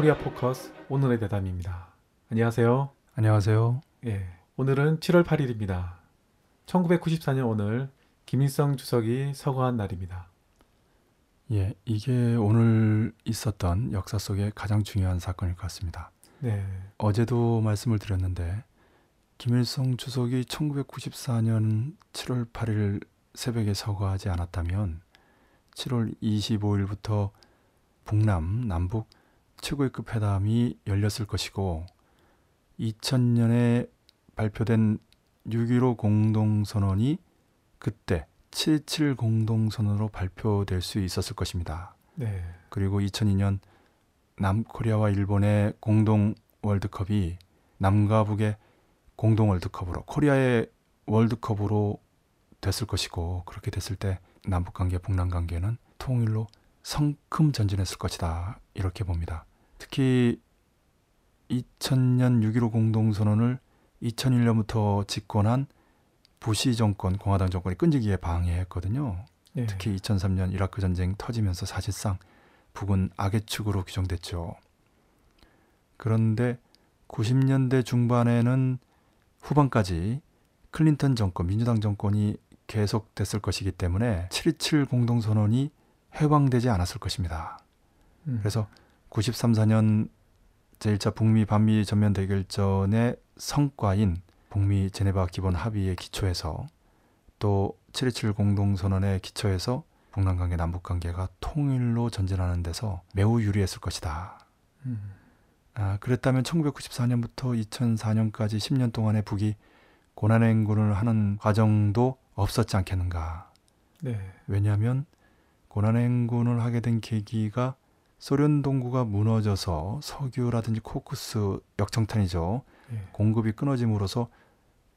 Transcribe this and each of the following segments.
코리아 포커스 오늘의 대담입니다. 안녕하세요. 안녕하세요. 예, 오늘은 7월 8일입니다. 1994년 오늘 김일성 주석이 서거한 날입니다. 예, 이게 오늘 있었던 역사 속의 가장 중요한 사건일 것 같습니다. 네. 어제도 말씀을 드렸는데 김일성 주석이 1994년 7월 8일 새벽에 서거하지 않았다면 7월 25일부터 북남, 남북 최고위급 회담이 열렸을 것이고 2000년에 발표된 6.15 공동선언이 그때 7.7 공동선언으로 발표될 수 있었을 것입니다. 네. 그리고 2002년 남코리아와 일본의 공동 월드컵이 남과 북의 공동 월드컵으로, 코리아의 월드컵으로 됐을 것이고, 그렇게 됐을 때 남북관계, 북남관계는 통일로 성큼 전진했을 것이다, 이렇게 봅니다. 특히 2000년 6.15 공동선언을 2001년부터 집권한 부시 정권, 공화당 정권이 끈질기게 방해했거든요. 예. 특히 2003년 이라크 전쟁 터지면서 사실상 북은 악의 축으로 규정됐죠. 그런데 90년대 중반에는 후반까지 클린턴 정권, 민주당 정권이 계속됐을 것이기 때문에 7.27 공동선언이 해방되지 않았을 것입니다. 그래서 93, 4년 제1차 북미 반미 전면 대결전의 성과인 북미 제네바 기본 합의에 기초해서 또 7.27 공동선언에 기초해서 북남관계, 남북관계가 통일로 전진하는 데서 매우 유리했을 것이다. 그랬다면 1994년부터 2004년까지 10년 동안의 북이 고난행군을 하는 과정도 없었지 않겠는가. 네. 왜냐하면 고난행군을 하게 된 계기가 소련 동구가 무너져서 석유라든지 코크스, 역청탄이죠. 예. 공급이 끊어짐으로써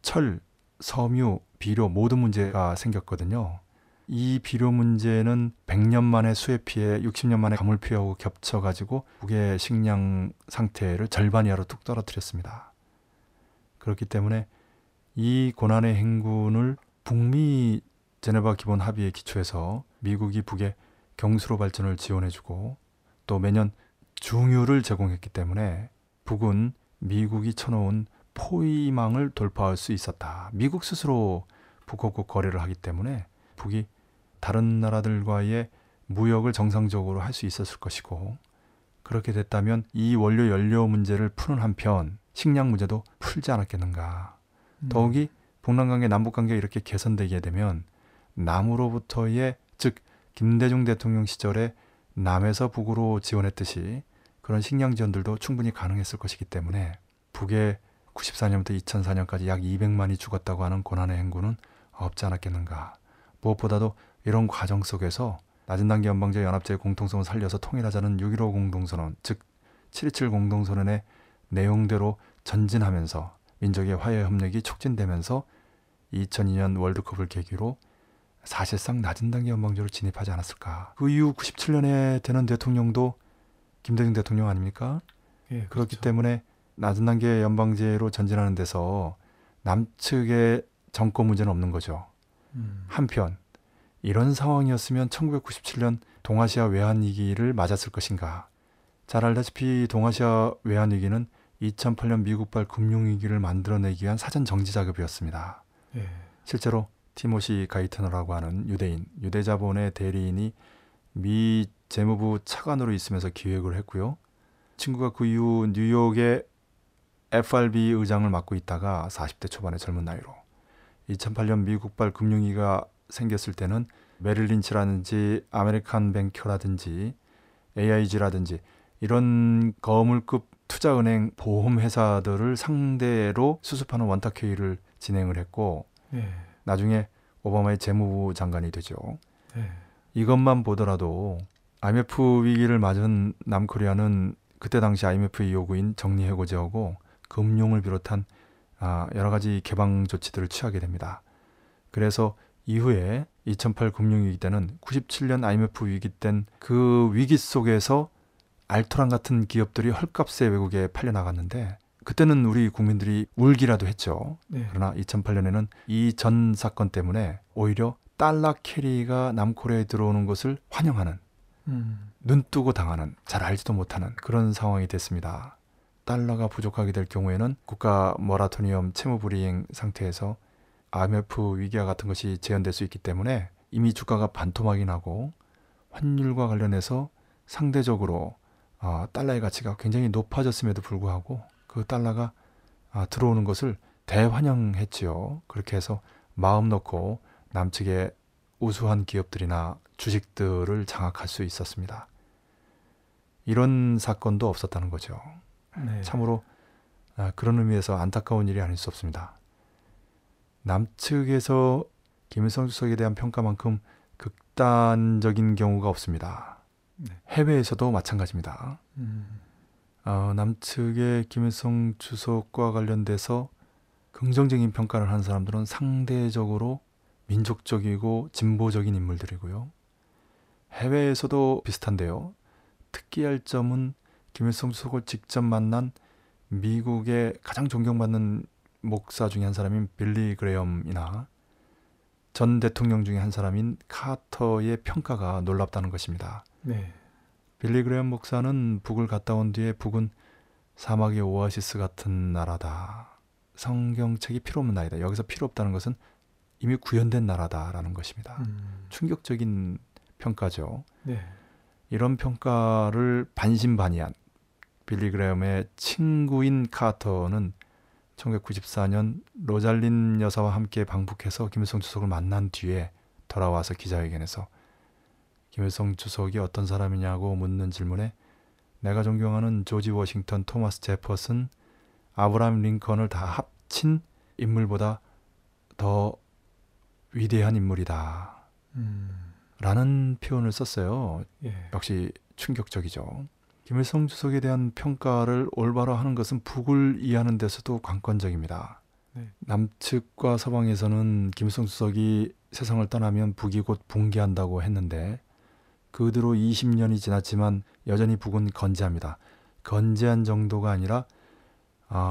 철, 섬유, 비료 모든 문제가 생겼거든요. 이 비료 문제는 100년 만에 수해 피해, 60년 만에 가물 피해하고 겹쳐가지고 북의 식량 상태를 절반 이하로 뚝 떨어뜨렸습니다. 그렇기 때문에 이 고난의 행군을 북미 제네바 기본 합의에 기초해서 미국이 북의 경수로 발전을 지원해주고 또 매년 중유를 제공했기 때문에 북은 미국이 쳐놓은 포위망을 돌파할 수 있었다. 미국 스스로 북하고 거래를 하기 때문에 북이 다른 나라들과의 무역을 정상적으로 할 수 있었을 것이고, 그렇게 됐다면 이 원료 연료 문제를 푸는 한편 식량 문제도 풀지 않았겠는가. 더욱이 북남관계, 남북관계 이렇게 개선되게 되면 남으로부터의, 즉 김대중 대통령 시절에 남에서 북으로 지원했듯이 그런 식량 지원들도 충분히 가능했을 것이기 때문에 북의 94년부터 2004년까지 약 200만이 죽었다고 하는 고난의 행군은 없지 않았겠는가. 무엇보다도 이런 과정 속에서 낮은 단계 연방제 연합제의 공통성을 살려서 통일하자는 6.15 공동선언, 즉 7.27 공동선언의 내용대로 전진하면서 민족의 화해 협력이 촉진되면서 2002년 월드컵을 계기로 사실상 낮은 단계 연방제로 진입하지 않았을까. 그 이후 97년에 되는 대통령도 김대중 대통령 아닙니까? 예, 그렇죠. 그렇기 때문에 낮은 단계 연방제로 전진하는 데서 남측의 정권 문제는 없는 거죠. 한편 이런 상황이었으면 1997년 동아시아 외환위기를 맞았을 것인가. 잘 알다시피 동아시아 외환위기는 2008년 미국발 금융위기를 만들어내기 위한 사전 정지자급이었습니다. 예. 실제로 티모시 가이터너라고 하는 유대인, 유대자본의 대리인이 미 재무부 차관으로 있으면서 기획을 했고요. 친구가 그 이후 뉴욕의 FRB 의장을 맡고 있다가 40대 초반의 젊은 나이로 2008년 미국발 금융위기가 생겼을 때는 메릴 린치라든지 아메리칸 뱅큐라든지 AIG라든지 이런 거물급 투자은행 보험회사들을 상대로 수습하는 원탁회의를 진행을 했고, 네. 나중에 오바마의 재무부 장관이 되죠. 네. 이것만 보더라도 IMF 위기를 맞은 남코리아는 그때 당시 IMF의 요구인 정리해고제하고 금융을 비롯한 여러 가지 개방 조치들을 취하게 됩니다. 그래서 이후에 2008 금융위기 때는 97년 IMF 위기 땐 그 위기 속에서 알토란 같은 기업들이 헐값에 외국에 팔려나갔는데 그때는 우리 국민들이 울기라도 했죠. 네. 그러나 2008년에는 이 전 사건 때문에 오히려 달러 캐리가 남코리아에 들어오는 것을 환영하는 눈뜨고 당하는, 잘 알지도 못하는 그런 상황이 됐습니다. 달러가 부족하게 될 경우에는 국가 모라토리엄 채무불이행 상태에서 IMF 위기와 같은 것이 재현될 수 있기 때문에 이미 주가가 반토막이 나고 환율과 관련해서 상대적으로 달러의 가치가 굉장히 높아졌음에도 불구하고 그 달러가 들어오는 것을 대환영했지요. 그렇게 해서 마음 놓고 남측의 우수한 기업들이나 주식들을 장악할 수 있었습니다. 이런 사건도 없었다는 거죠. 네. 참으로 그런 의미에서 안타까운 일이 아닐 수 없습니다. 남측에서 김일성 주석에 대한 평가만큼 극단적인 경우가 없습니다. 네. 해외에서도 마찬가지입니다. 남측의 김일성 주석과 관련돼서 긍정적인 평가를 하는 사람들은 상대적으로 민족적이고 진보적인 인물들이고요. 해외에서도 비슷한데요. 특이할 점은 김일성 주석을 직접 만난 미국의 가장 존경받는 목사 중에 한 사람인 빌리 그레엄이나 전 대통령 중에 한 사람인 카터의 평가가 놀랍다는 것입니다. 네. 빌리 그레엄 목사는 북을 갔다 온 뒤에 북은 사막의 오아시스 같은 나라다. 성경책이 필요 없는 나라이다. 여기서 필요 없다는 것은 이미 구현된 나라다라는 것입니다. 충격적인 평가죠. 네. 이런 평가를 반신반의한 빌리 그레엄의 친구인 카터는 1994년 로잘린 여사와 함께 방북해서 김일성 주석을 만난 뒤에 돌아와서 기자회견에서 김일성 주석이 어떤 사람이냐고 묻는 질문에 내가 존경하는 조지 워싱턴, 토마스 제퍼슨, 아브라함 링컨을 다 합친 인물보다 더 위대한 인물이다 라는 표현을 썼어요. 예. 역시 충격적이죠. 김일성 주석에 대한 평가를 올바로 하는 것은 북을 이해하는 데서도 관건적입니다. 네. 남측과 서방에서는 김일성 주석이 세상을 떠나면 북이 곧 붕괴한다고 했는데 그 뒤로 20년이 지났지만 여전히 북은 건재합니다. 건재한 정도가 아니라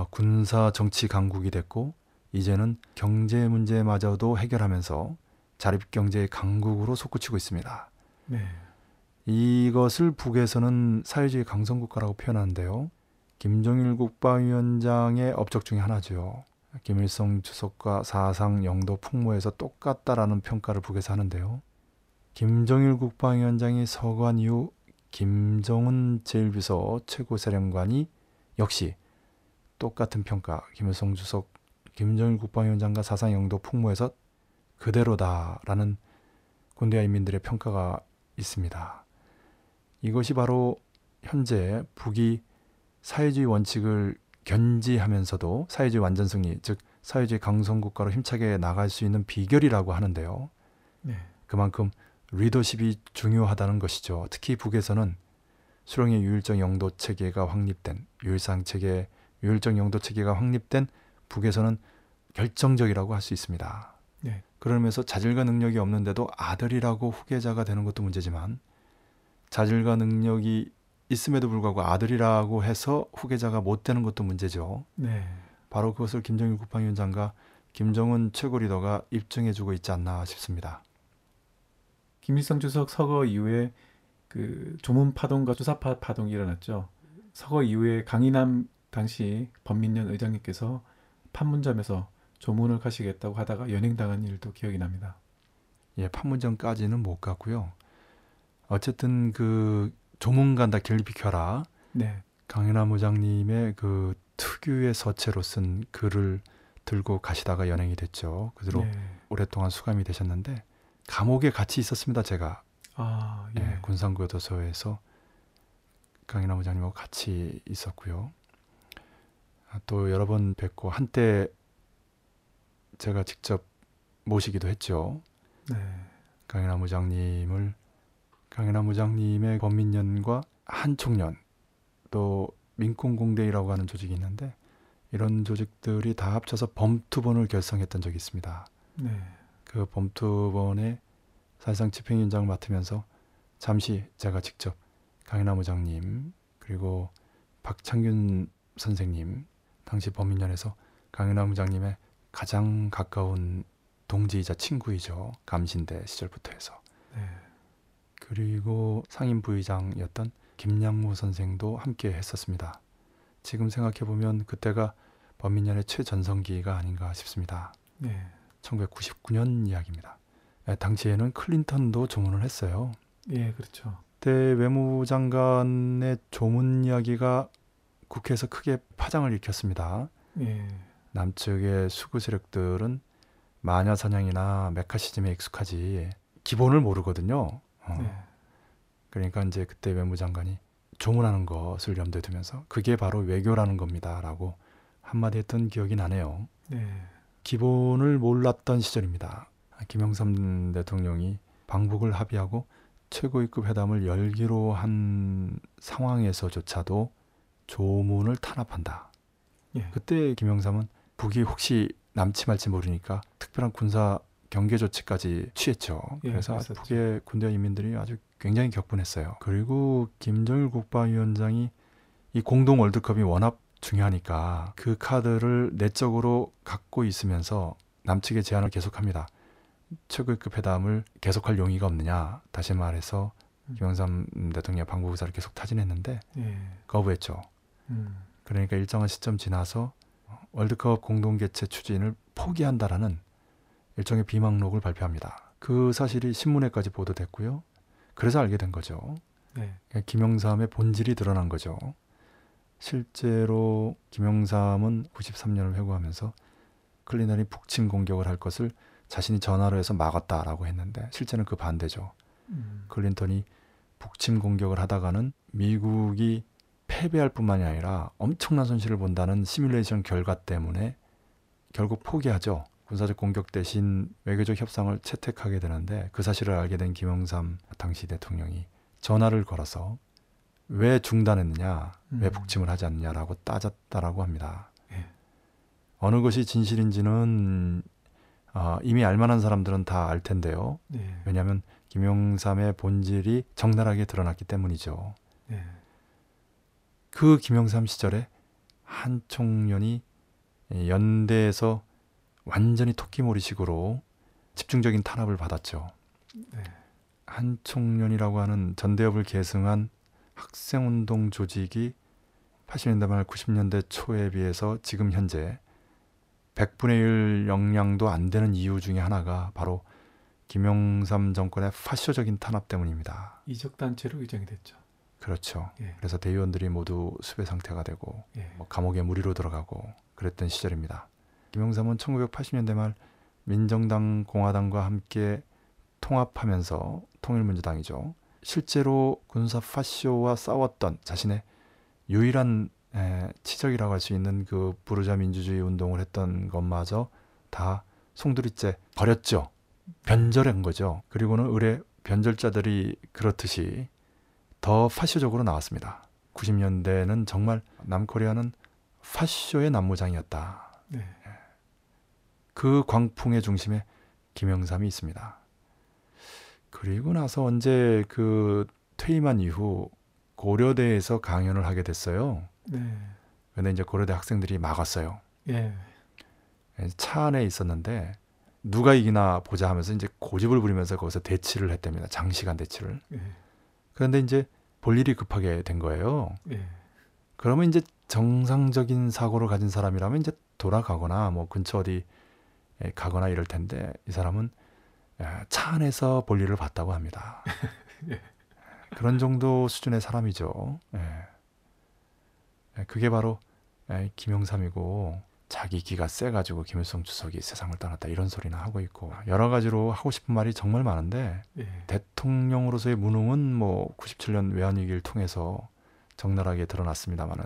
군사 정치 강국이 됐고 이제는 경제 문제마저도 해결하면서 자립경제의 강국으로 솟구치고 있습니다. 네. 이것을 북에서는 사회주의 강성국가라고 표현하는데요. 김정일 국방위원장의 업적 중에 하나죠. 김일성 주석과 사상 영도 풍모에서 똑같다라는 평가를 북에서 하는데요. 김정일 국방위원장이 서거한 이후 김정은 제1비서 최고사령관이 역시 똑같은 평가, 김일성 주석, 김정일 국방위원장과 사상 영도 풍모에서 그대로다라는 군대와 인민들의 평가가 있습니다. 이것이 바로 현재 북이 사회주의 원칙을 견지하면서도 사회주의 완전승리, 즉 사회주의 강성국가로 힘차게 나갈 수 있는 비결이라고 하는데요. 네. 그만큼 리더십이 중요하다는 것이죠. 특히 북에서는 수령의 유일적 영도체계가 확립된, 유일상체계, 유일적 영도체계가 확립된 북에서는 결정적이라고 할 수 있습니다. 네. 그러면서 자질과 능력이 없는데도 아들이라고 후계자가 되는 것도 문제지만 자질과 능력이 있음에도 불구하고 아들이라고 해서 후계자가 못 되는 것도 문제죠. 네. 바로 그것을 김정일 국방위원장과 김정은 최고 리더가 입증해주고 있지 않나 싶습니다. 김일성 주석 서거 이후에 그 조문 파동과 주사파 파동이 일어났죠. 서거 이후에 강희남 당시 범민련 의장님께서 판문점에서 조문을 가시겠다고 하다가 연행당한 일도 기억이 납니다. 예, 판문점까지는 못 갔고요. 어쨌든 그 조문 간다 길 비켜라. 네. 강희남 의장님의 그 특유의 서체로 쓴 글을 들고 가시다가 연행이 됐죠. 그대로 네. 오랫동안 수감이 되셨는데 감옥에 같이 있었습니다. 제가 예. 예, 군산교도소에서 강희남 의장님하고 같이 있었고요. 또 여러 번 뵙고 한때 제가 직접 모시기도 했죠. 네. 강희남 의장님을 강희남 의장님의 범민련과 한총련 또 민공공대라고 하는 조직이 있는데 이런 조직들이 다 합쳐서 범투본을 결성했던 적이 있습니다. 네. 그 범투본의 사실상 집행위원장을 맡으면서 잠시 제가 직접 강희남 의장님 그리고 박찬균 선생님 당시 범민련에서 강희남 의장님의 가장 가까운 동지이자 친구이죠. 감신대 시절부터 해서 네. 그리고 상임부의장이었던 김양무 선생도 함께 했었습니다. 지금 생각해보면 그때가 범민련의 최전성기가 아닌가 싶습니다. 네. 1999년 이야기입니다. 당시에는 클린턴도 조문을 했어요. 예, 그렇죠. 그때 외무부 장관의 조문 이야기가 국회에서 크게 파장을 일으켰습니다. 예. 남측의 수구 세력들은 마녀 사냥이나 메카시즘에 익숙하지 기본을 모르거든요. 네. 그러니까 이제 그때 외무부 장관이 조문하는 것을 염두에 두면서 그게 바로 외교라는 겁니다라고 한마디 했던 기억이 나네요. 네. 기본을 몰랐던 시절입니다. 김영삼 대통령이 방북을 합의하고 최고위급 회담을 열기로 한 상황에서조차도 조문을 탄압한다. 예. 그때 김영삼은 북이 혹시 남침할지 모르니까 특별한 군사 경계 조치까지 취했죠. 예, 그래서 그랬었죠. 북의 군대와 인민들이 아주 굉장히 격분했어요. 그리고 김정일 국방위원장이 이 공동 월드컵이 워낙 중요하니까 그 카드를 내적으로 갖고 있으면서 남측의 제안을 계속합니다. 최고위급 회담을 계속할 용의가 없느냐. 다시 말해서 김영삼 대통령의 방북 의사를 계속 타진했는데 예. 거부했죠. 그러니까 일정한 시점 지나서 월드컵 공동 개최 추진을 포기한다라는 일종의 비망록을 발표합니다. 그 사실이 신문에까지 보도됐고요. 그래서 알게 된 거죠. 네. 김영삼의 본질이 드러난 거죠. 실제로 김영삼은 93년을 회고하면서 클린턴이 북침 공격을 할 것을 자신이 전화로 해서 막았다라고 했는데 실제는 그 반대죠. 클린턴이 북침 공격을 하다가는 미국이 패배할 뿐만이 아니라 엄청난 손실을 본다는 시뮬레이션 결과 때문에 결국 포기하죠. 군사적 공격 대신 외교적 협상을 채택하게 되는데 그 사실을 알게 된 김영삼 당시 대통령이 전화를 걸어서 왜 중단했느냐, 왜 북침을 하지 않느냐라고 따졌다라고 합니다. 예. 어느 것이 진실인지는 이미 알만한 사람들은 다 알 텐데요. 예. 왜냐하면 김영삼의 본질이 적나라하게 드러났기 때문이죠. 예. 그 김영삼 시절에 한 청년이 연대에서 완전히 토끼몰이식으로 집중적인 탄압을 받았죠. 네. 한 청년이라고 하는 전대협을 계승한 학생운동 조직이 80년대 말 90년대 초에 비해서 지금 현재 100분의 1 역량도 안 되는 이유 중에 하나가 바로 김영삼 정권의 파쇼적인 탄압 때문입니다. 이적단체로 규정이 됐죠. 그렇죠. 예. 그래서 대의원들이 모두 수배 상태가 되고 예. 감옥에 무리로 들어가고 그랬던 시절입니다. 김영삼은 1980년대 말 민정당, 공화당과 함께 통합하면서 통일민주당이죠. 실제로 군사 파쇼와 싸웠던 자신의 유일한 치적이라고 할 수 있는 그 부르자 민주주의 운동을 했던 것마저 다 송두리째 버렸죠. 변절한 거죠. 그리고는 의례 변절자들이 그렇듯이 더 파쇼적으로 나왔습니다. 90년대는 정말 남코리아는 파쇼의 난무장이었다. 네. 그 광풍의 중심에 김영삼이 있습니다. 그리고 나서 언제 그 퇴임한 이후 고려대에서 강연을 하게 됐어요. 네. 근데 이제 고려대 학생들이 막았어요. 예. 차 안에 있었는데 누가 이기나 보자 하면서 이제 고집을 부리면서 거기서 대치를 했답니다. 장시간 대치를. 예. 그런데 이제 볼 일이 급하게 된 거예요. 예. 그러면 이제 정상적인 사고를 가진 사람이라면 이제 돌아가거나 뭐 근처 어디 가거나 이럴 텐데 이 사람은 차 안에서 볼 일을 봤다고 합니다. 예. 그런 정도 수준의 사람이죠. 예. 그게 바로 김영삼이고 자기 기가 세가지고 김일성 주석이 세상을 떠났다 이런 소리나 하고 있고 여러 가지로 하고 싶은 말이 정말 많은데 예. 대통령으로서의 무능은 뭐 97년 외환위기를 통해서 적나라하게 드러났습니다마는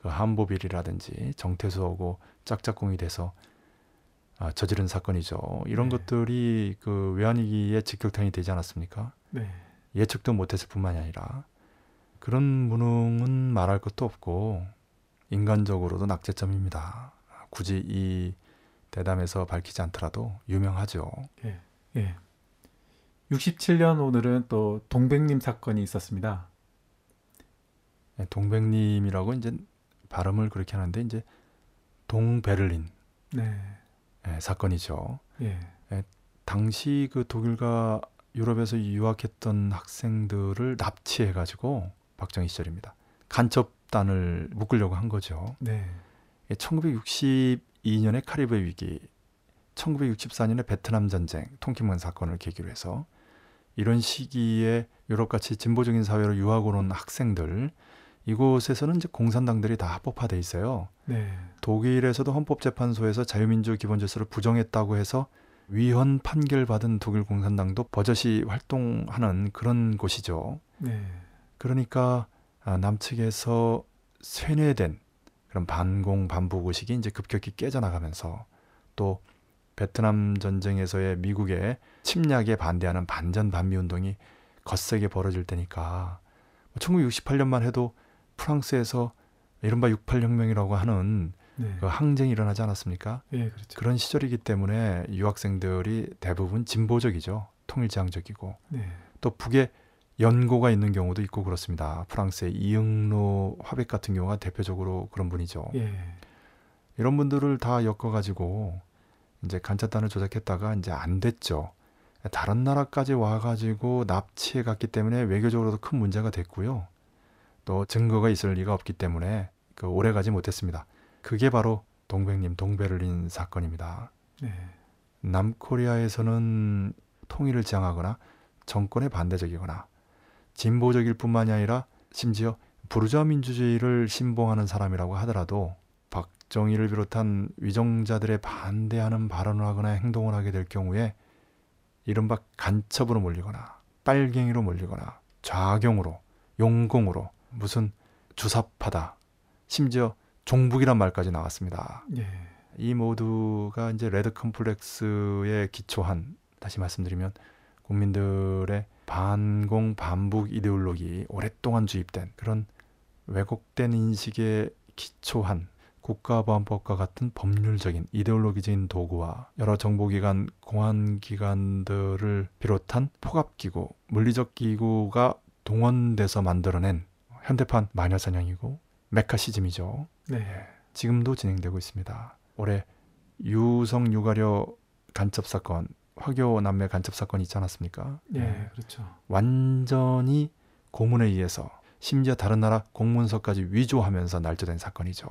그 한보비리라든지 정태수하고 짝짝꿍이 돼서 저지른 사건이죠. 이런 네. 것들이 그 외환위기에 직격탄이 되지 않았습니까? 네. 예측도 못했을 뿐만이 아니라 그런 무능은 말할 것도 없고 인간적으로도 낙제점입니다. 굳이 이 대담에서 밝히지 않더라도 유명하죠. 예. 예. 67년 오늘은 또 동백님 사건이 있었습니다. 예, 동백님이라고 이제 발음을 그렇게 하는데 이제 동베를린 네. 예, 사건이죠. 예. 예, 당시 그 독일과 유럽에서 유학했던 학생들을 납치해가지고 박정희 시절입니다. 간첩단을 묶으려고 한 거죠. 네. 1962년에 카리브해 위기, 1964년에 베트남 전쟁, 통키문 사건을 계기로 해서 이런 시기에 유럽같이 진보적인 사회로 유학을 온 학생들, 이곳에서는 이제 공산당들이 다 합법화돼 있어요. 네. 독일에서도 헌법재판소에서 자유민주 기본질서를 부정했다고 해서 위헌 판결받은 독일 공산당도 버젓이 활동하는 그런 곳이죠. 네. 그러니까 남측에서 쇠뇌된 그런 반공 반북 의식이 이제 급격히 깨져나가면서, 또 베트남 전쟁에서의 미국의 침략에 반대하는 반전 반미 운동이 거세게 벌어질 때니까, 1968년만 해도 프랑스에서 이른바 68혁명이라고 하는, 네, 그 항쟁이 일어나지 않았습니까? 네, 그렇죠. 그런 시절이기 때문에 유학생들이 대부분 진보적이죠. 통일지향적이고. 네. 또 북에 연고가 있는 경우도 있고 그렇습니다. 프랑스의 이응로 화백 같은 경우가 대표적으로 그런 분이죠. 네. 이런 분들을 다 엮어가지고 이제 간첩단을 조작했다가 이제 안 됐죠. 다른 나라까지 와가지고 납치해 갔기 때문에 외교적으로도 큰 문제가 됐고요. 또 증거가 있을 리가 없기 때문에 그 오래 가지 못했습니다. 그게 바로 동백림 동베를린 사건입니다. 네. 남코리아에서는 통일을 지향하거나 정권에 반대적이거나 진보적일 뿐만이 아니라 심지어 부르주아 민주주의를 신봉하는 사람이라고 하더라도 박정희를 비롯한 위정자들의 반대하는 발언을 하거나 행동을 하게 될 경우에 이른바 간첩으로 몰리거나 빨갱이로 몰리거나 좌경으로, 용공으로, 무슨 주사파다, 심지어 종북이란 말까지 나왔습니다. 예. 이 모두가 이제 레드 컴플렉스에 기초한, 다시 말씀드리면 국민들의 반공 반북 이데올로기 오랫동안 주입된 그런 왜곡된 인식에 기초한 국가보안법과 같은 법률적인 이데올로기적인 도구와 여러 정보기관, 공안기관들을 비롯한 포갑기구, 물리적기구가 동원돼서 만들어낸 현대판 마녀사냥이고 메카시즘이죠. 네. 지금도 진행되고 있습니다. 올해 유성 유가려 간첩사건, 화교 남매 간첩사건이 있지 않았습니까? 네, 네. 그렇죠. 완전히 고문에 의해서, 심지어 다른 나라 공문서까지 위조하면서 날조된 사건이죠.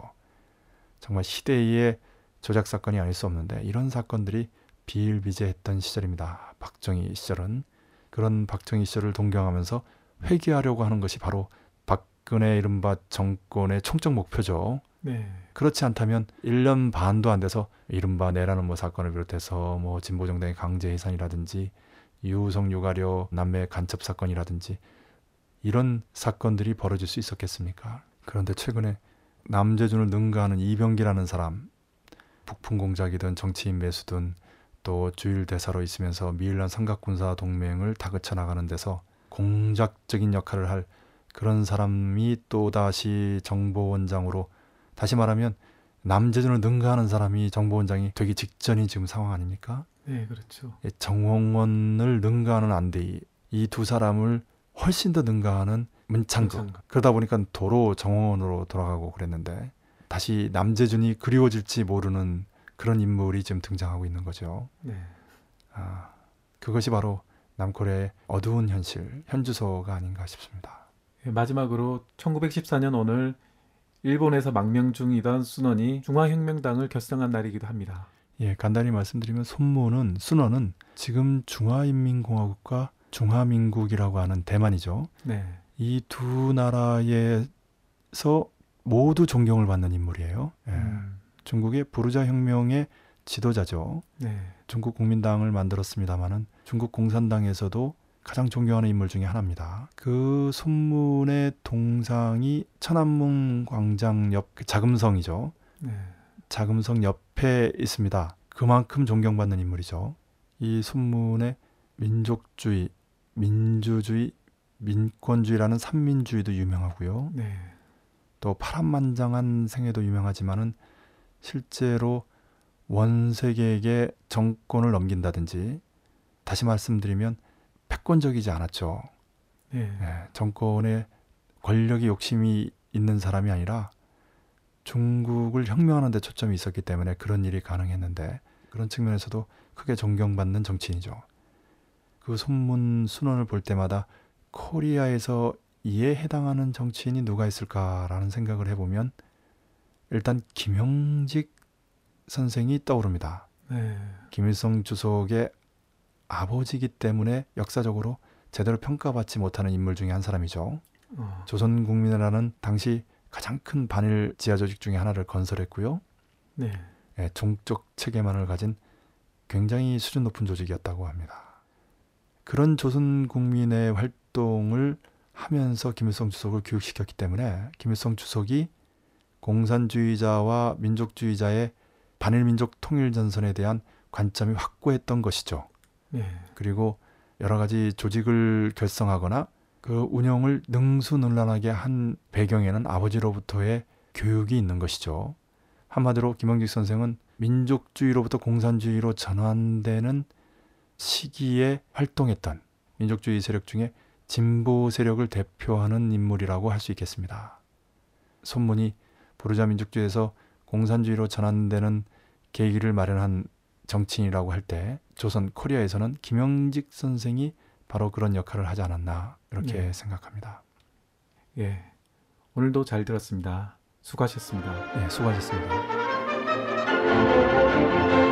정말 시대의 조작사건이 아닐 수 없는데, 이런 사건들이 비일비재했던 시절입니다. 박정희 시절은. 그런 박정희 시절을 동경하면서 회귀하려고 하는 것이 바로 박근혜 이른바 정권의 총적 목표죠. 네. 그렇지 않다면 1년 반도 안 돼서 이른바 내라는 뭐 사건을 비롯해서 뭐 진보정당의 강제해산이라든지 유우성 유가려 남매 간첩사건이라든지 이런 사건들이 벌어질 수 있었겠습니까? 그런데 최근에 남재준을 능가하는 이병기라는 사람, 북풍 공작이든 정치인 매수든 또 주일 대사로 있으면서 미일란 삼각군사 동맹을 다그쳐 나가는 데서 공작적인 역할을 할 그런 사람이 또다시 정보원장으로, 다시 말하면 남재준을 능가하는 사람이 정보원장이 되기 직전이 지금 상황 아닙니까? 네, 그렇죠. 정홍원을 능가하는 안대희, 이 두 사람을 훨씬 더 능가하는 문창극. 그러다 보니까 도로 정원으로 돌아가고 그랬는데, 다시 남재준이 그리워질지 모르는 그런 인물이 지금 등장하고 있는 거죠. 네. 그것이 바로 남코리아의 어두운 현실, 현주소가 아닌가 싶습니다. 네, 마지막으로 1914년 오늘 일본에서 망명 중이던 순원이 중화혁명당을 결성한 날이기도 합니다. 예, 간단히 말씀드리면 순원은 지금 중화인민공화국과 중화민국이라고 하는 대만이죠. 네. 이 두 나라에서 모두 존경을 받는 인물이에요. 예. 중국의 부르자 혁명의 지도자죠. 네. 중국 국민당을 만들었습니다마는 중국 공산당에서도 가장 존경하는 인물 중에 하나입니다. 그 손문의 동상이 천안문 광장 옆 자금성이죠. 네. 자금성 옆에 있습니다. 그만큼 존경받는 인물이죠. 이 손문의 민족주의, 민주주의, 민권주의라는 삼민주의도 유명하고요. 네. 또 파란만장한 생애도 유명하지만은 실제로 원세계에게 정권을 넘긴다든지, 다시 말씀드리면 패권적이지 않았죠. 네. 네, 정권에 권력이 욕심이 있는 사람이 아니라 중국을 혁명하는 데 초점이 있었기 때문에 그런 일이 가능했는데, 그런 측면에서도 크게 존경받는 정치인이죠. 그 손문 순원을 볼 때마다 코리아에서 이에 해당하는 정치인이 누가 있을까라는 생각을 해보면 일단 김형직 선생이 떠오릅니다. 네. 김일성 주석의 아버지이기 때문에 역사적으로 제대로 평가받지 못하는 인물 중에 한 사람이죠. 조선국민회라는 당시 가장 큰 반일 지하조직 중에 하나를 건설했고요. 네. 예, 종적 체계만을 가진 굉장히 수준 높은 조직이었다고 합니다. 그런 조선국민회 활동을 하면서 김일성 주석을 교육시켰기 때문에 김일성 주석이 공산주의자와 민족주의자의 반일민족 통일전선에 대한 관점이 확고했던 것이죠. 네. 그리고 여러 가지 조직을 결성하거나 그 운영을 능수능란하게 한 배경에는 아버지로부터의 교육이 있는 것이죠. 한마디로 김영직 선생은 민족주의로부터 공산주의로 전환되는 시기에 활동했던 민족주의 세력 중에 진보 세력을 대표하는 인물이라고 할 수 있겠습니다. 손문이 부르자 민족주의에서 공산주의로 전환되는 계기를 마련한 정치인이라고 할 때 조선 코리아에서는 김영직 선생이 바로 그런 역할을 하지 않았나 이렇게 네. 생각합니다. 예, 오늘도 잘 들었습니다. 수고하셨습니다. 예, 수고하셨습니다.